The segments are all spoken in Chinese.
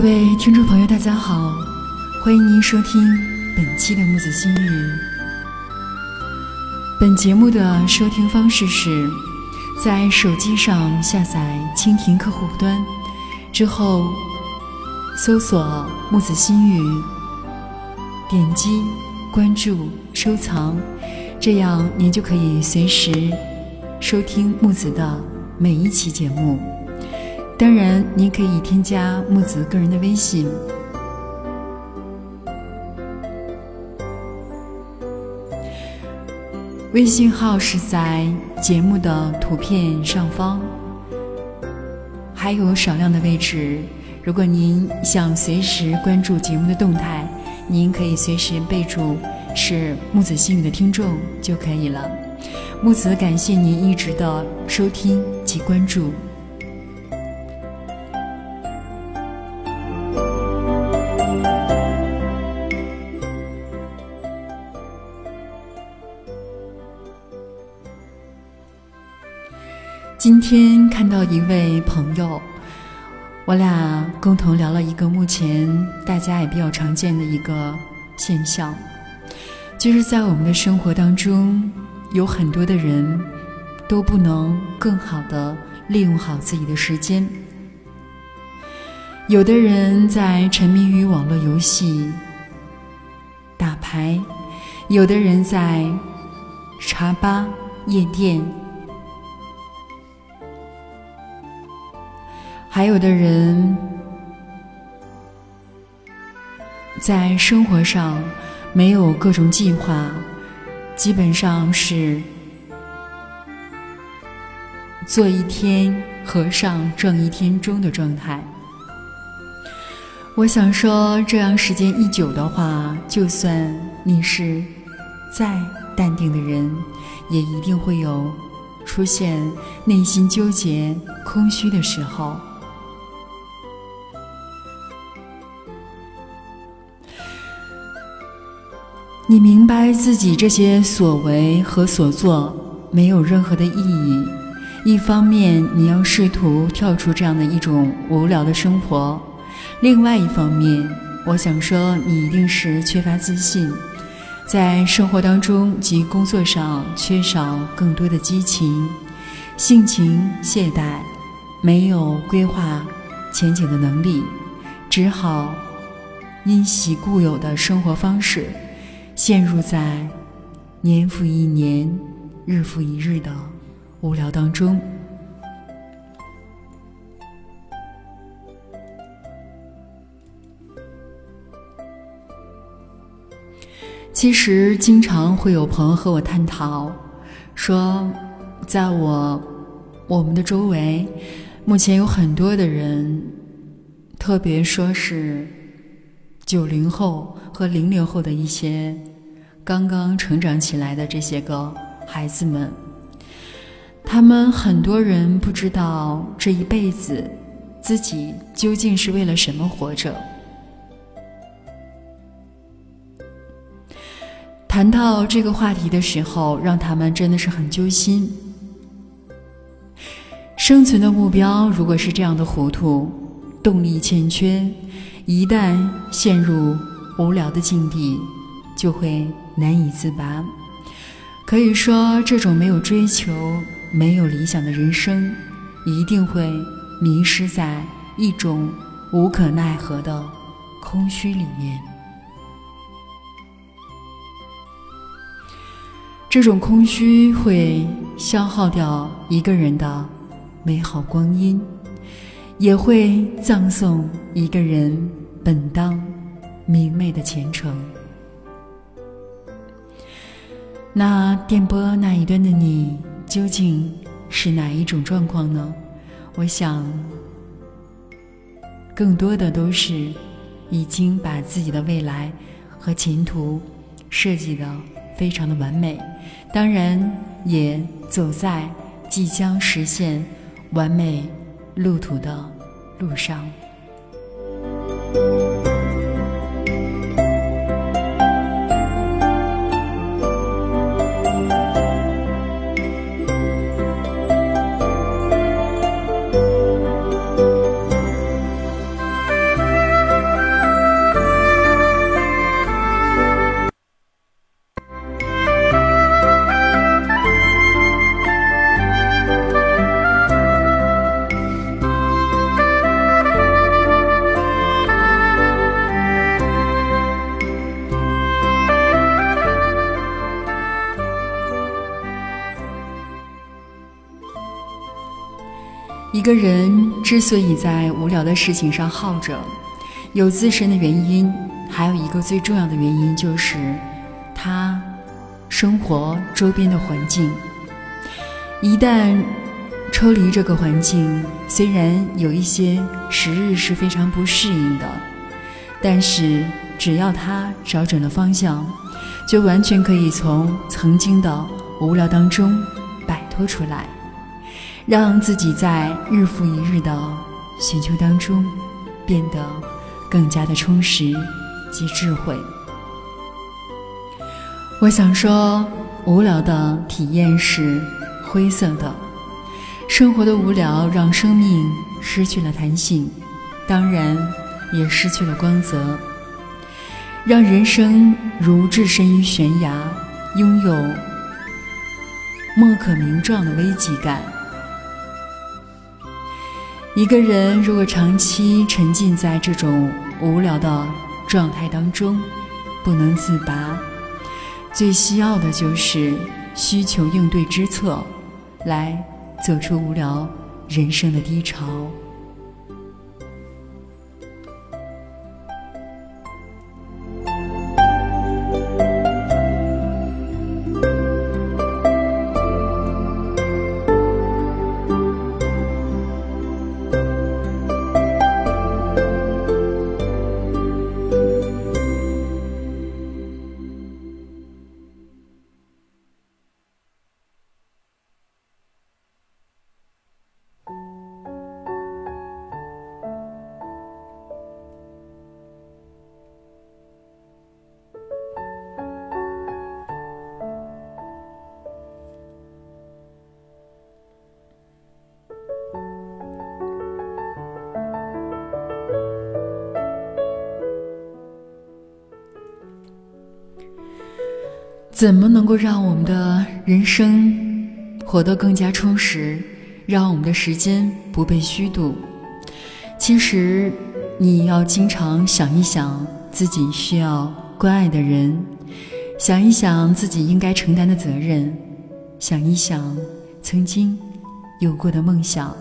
各位听众朋友，大家好，欢迎您收听本期的木子心语。本节目的收听方式是在手机上下载蜻蜓客户端之后，搜索木子心语，点击关注收藏，这样您就可以随时收听木子的每一期节目。当然您可以添加木子个人的微信。微信号是在节目的图片上方，还有少量的位置，如果您想随时关注节目的动态，您可以随时备注是木子心语的听众就可以了。木子感谢您一直的收听及关注。今天看到一位朋友，我俩共同聊了一个目前大家也比较常见的一个现象，就是在我们的生活当中，有很多的人都不能更好的利用好自己的时间。有的人在沉迷于网络游戏打牌，有的人在茶吧夜店，还有的人在生活上没有各种计划，基本上是做一天和尚撞一天钟的状态。我想说，这样时间一久的话，就算你是再淡定的人，也一定会有出现内心纠结空虚的时候。你明白自己这些所为和所做没有任何的意义，一方面你要试图跳出这样的一种无聊的生活，另外一方面我想说，你一定是缺乏自信，在生活当中及工作上缺少更多的激情，性情懈怠，没有规划前景的能力，只好因袭固有的生活方式，陷入在年复一年日复一日的无聊当中。其实经常会有朋友和我探讨说，在我们的周围目前有很多的人，特别说是90后和00后的一些刚刚成长起来的这些个孩子们，他们很多人不知道这一辈子自己究竟是为了什么活着。谈到这个话题的时候，让他们真的是很揪心。生存的目标如果是这样的糊涂，动力欠缺，一旦陷入无聊的境地，就会难以自拔。可以说，这种没有追求、没有理想的人生，一定会迷失在一种无可奈何的空虚里面。这种空虚会消耗掉一个人的美好光阴，也会葬送一个人本当明媚的前程。那电波那一端的你，究竟是哪一种状况呢？我想，更多的都是已经把自己的未来和前途设计的非常的完美，当然也走在即将实现完美路途的路上。个人之所以在无聊的事情上耗着，有自身的原因，还有一个最重要的原因就是他生活周边的环境。一旦抽离这个环境，虽然有一些时日是非常不适应的，但是只要他找准了方向，就完全可以从曾经的无聊当中摆脱出来，让自己在日复一日的寻求当中变得更加的充实及智慧。我想说，无聊的体验是灰色的，生活的无聊让生命失去了弹性，当然也失去了光泽，让人生如置身于悬崖，拥有莫可名状的危机感。一个人如果长期沉浸在这种无聊的状态当中，不能自拔，最需要的就是需求应对之策，来走出无聊人生的低潮。怎么能够让我们的人生活得更加充实，让我们的时间不被虚度？其实你要经常想一想自己需要关爱的人，想一想自己应该承担的责任，想一想曾经有过的梦想，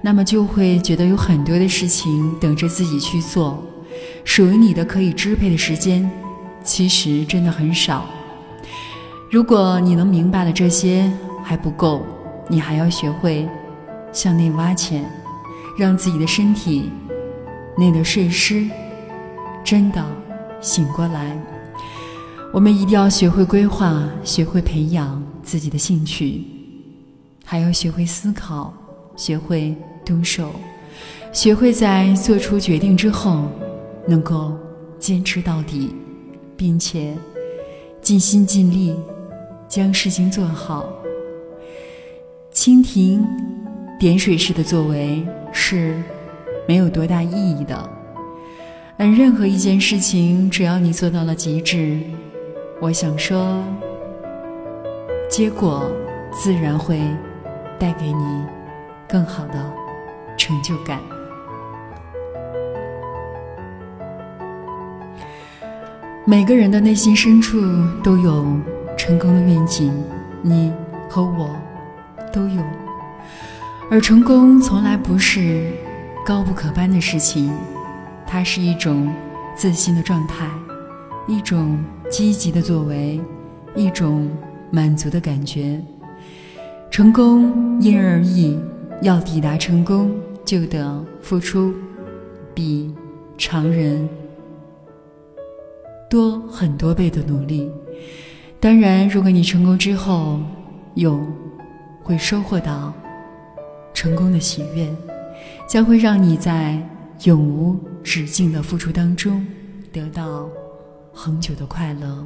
那么就会觉得有很多的事情等着自己去做，属于你的可以支配的时间其实真的很少。如果你能明白了这些还不够，你还要学会向内挖潜，让自己的身体内的睡狮真的醒过来。我们一定要学会规划，学会培养自己的兴趣，还要学会思考，学会动手，学会在做出决定之后能够坚持到底，并且尽心尽力将事情做好。蜻蜓点水式的作为是没有多大意义的，而任何一件事情只要你做到了极致，我想说结果自然会带给你更好的成就感。每个人的内心深处都有成功的愿景，你和我都有。而成功从来不是高不可攀的事情，它是一种自信的状态，一种积极的作为，一种满足的感觉。成功因人而异，要抵达成功就得付出比常人多很多倍的努力。当然如果你成功之后会收获到成功的喜悦，将会让你在永无止境的付出当中得到恒久的快乐。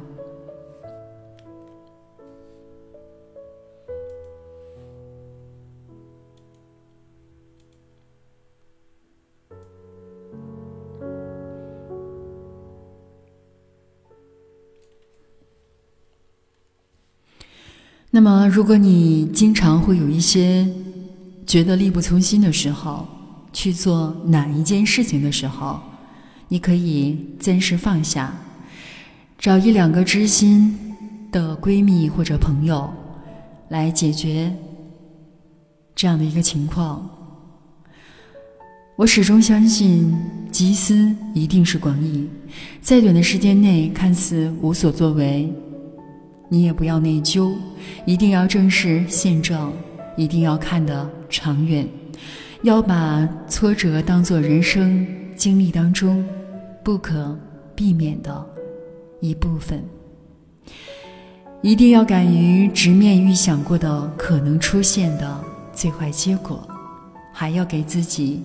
那么如果你经常会有一些觉得力不从心的时候，去做哪一件事情的时候，你可以暂时放下，找一两个知心的闺蜜或者朋友来解决这样的一个情况，我始终相信集思一定是广益，在短的时间内看似无所作为，你也不要内疚，一定要正视现状，一定要看得长远，要把挫折当作人生经历当中不可避免的一部分，一定要敢于直面预想过的可能出现的最坏结果，还要给自己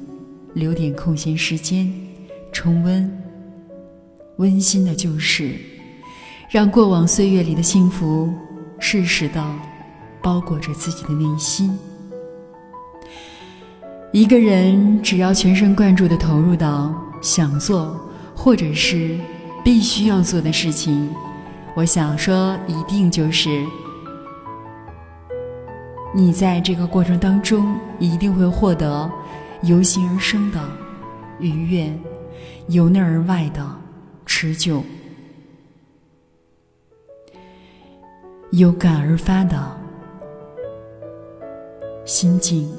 留点空闲时间，重温温馨的旧事，让过往岁月里的幸福适时地包裹着自己的内心。一个人只要全神贯注地投入到想做或者是必须要做的事情，我想说一定就是你在这个过程当中一定会获得由心而生的愉悦，由内而外的持久，有感而发的心境。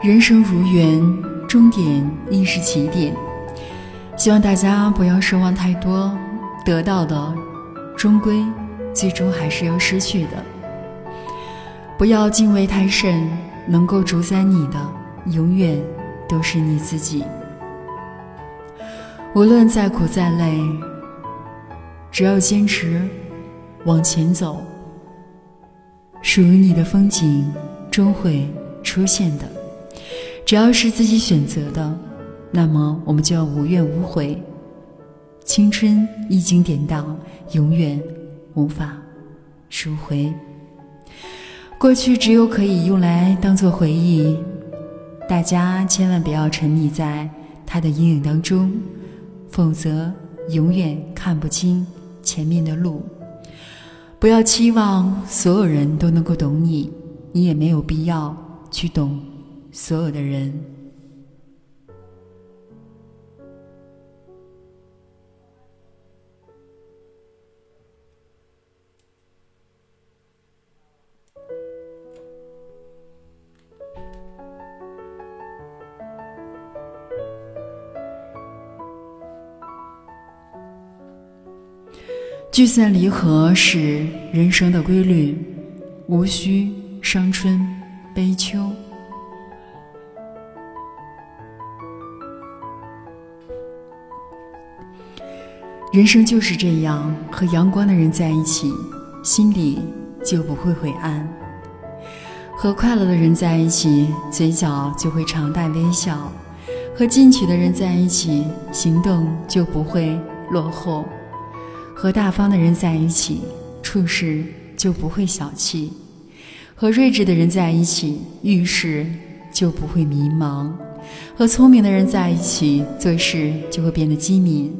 人生如缘，终点亦是起点。希望大家不要奢望太多，得到的终归最终还是要失去的。不要敬畏太甚，能够主宰你的永远都是你自己。无论再苦再累，只要坚持往前走，属于你的风景终会出现的。只要是自己选择的，那么我们就要无怨无悔。青春一经典当，永远无法赎回。过去只有可以用来当作回忆，大家千万不要沉溺在它的阴影当中，否则永远看不清前面的路。不要期望所有人都能够懂你，你也没有必要去懂所有的人。聚散离合是人生的规律，无需伤春悲秋。人生就是这样，和阳光的人在一起，心里就不会灰暗；和快乐的人在一起，嘴角就会常带微笑；和进取的人在一起，行动就不会落后；和大方的人在一起，处事就不会小气；和睿智的人在一起，遇事就不会迷茫；和聪明的人在一起，做事就会变得机敏。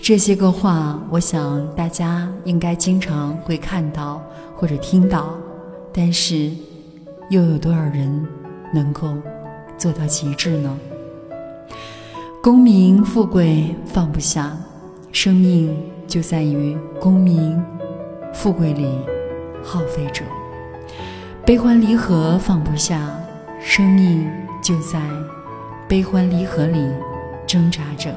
这些个话，我想大家应该经常会看到或者听到，但是又有多少人能够做到极致呢？功名富贵放不下，生命就在于功名富贵里耗费着；悲欢离合放不下，生命就在悲欢离合里挣扎着。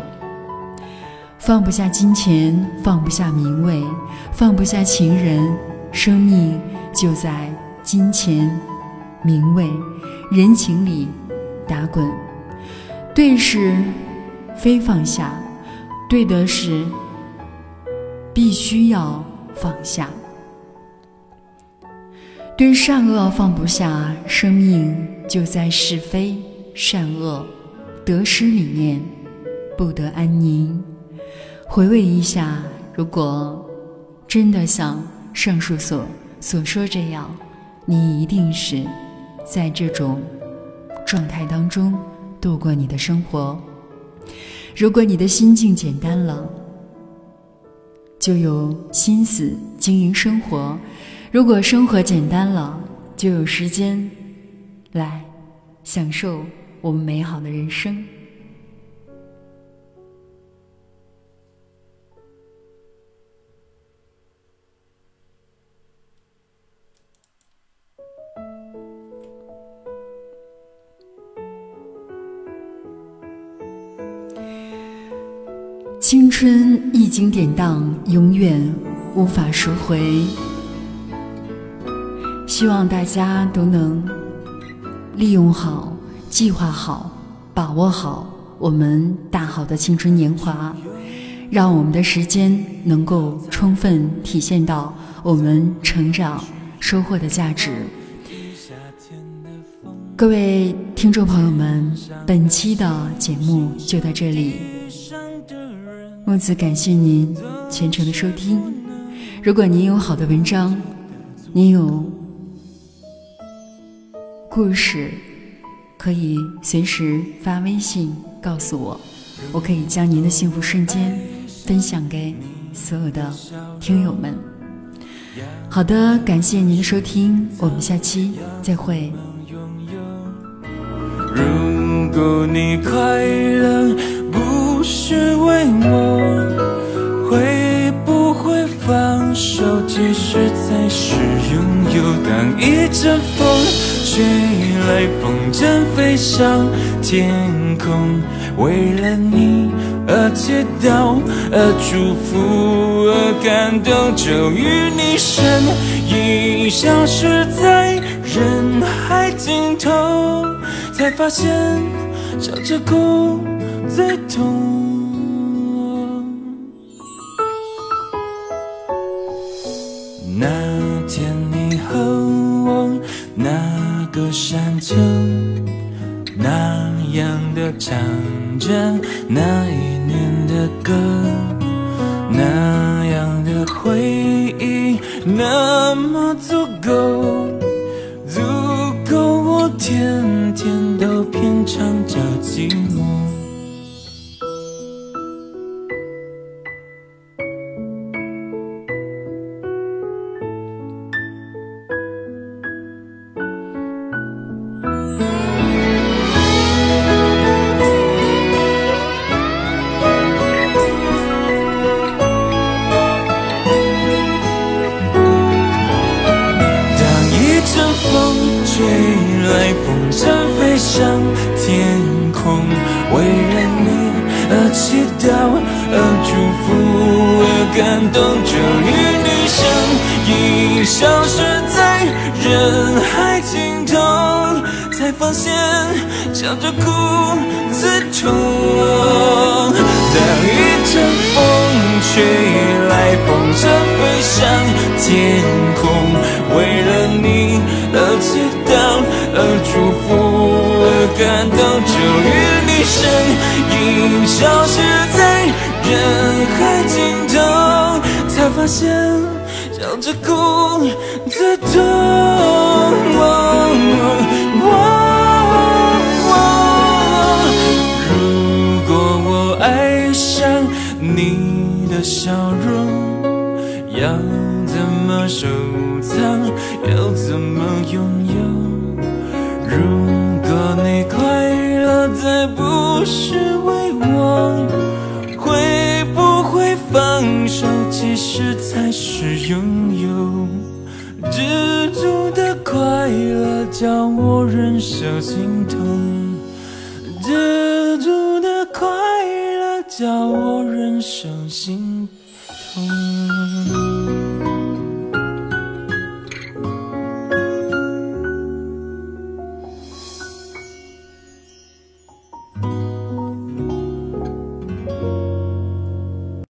放不下金钱，放不下名位，放不下情人，生命就在金钱、名位、人情里打滚。对是非放下，对的是必须要放下。对善恶放不下，生命就在是非、善恶、得失里面不得安宁。回味一下，如果真的像上述所说这样，你一定是在这种状态当中度过你的生活。如果你的心境简单了，就有心思经营生活，如果生活简单了，就有时间来享受我们美好的人生。青春一经典当，永远无法赎回。希望大家都能利用好，计划好，把握好我们大好的青春年华，让我们的时间能够充分体现到我们成长收获的价值。各位听众朋友们，本期的节目就到这里，木子感谢您全程的收听。如果您有好的文章，您有故事，可以随时发微信告诉我，我可以将您的幸福瞬间分享给所有的听友们。好的，感谢您的收听，我们下期再会。如果你快乐不是为我，会不会放手？其实才是拥有。当一阵风吹来，风筝飞上天空，为了你而祈祷，而祝福，而感动，终于你身影消失在人海尽头，才发现笑着哭最痛。那天你和我，那个山丘，那样的唱着那一年的歌，那样的回忆那么足够，足够我天天都品尝着寂寞。笑着哭最痛。当一阵风吹来，风筝飞上天空，为了你而祈祷，而祝福，而感动。终于你身影消失在人海尽头，才发现笑着哭最痛。你的笑容要怎么收藏，要怎么拥有？如果你快乐再不是为我，会不会放手？其实才是拥有。知足的快乐叫我忍受心痛，知足的快乐叫我忍受心痛。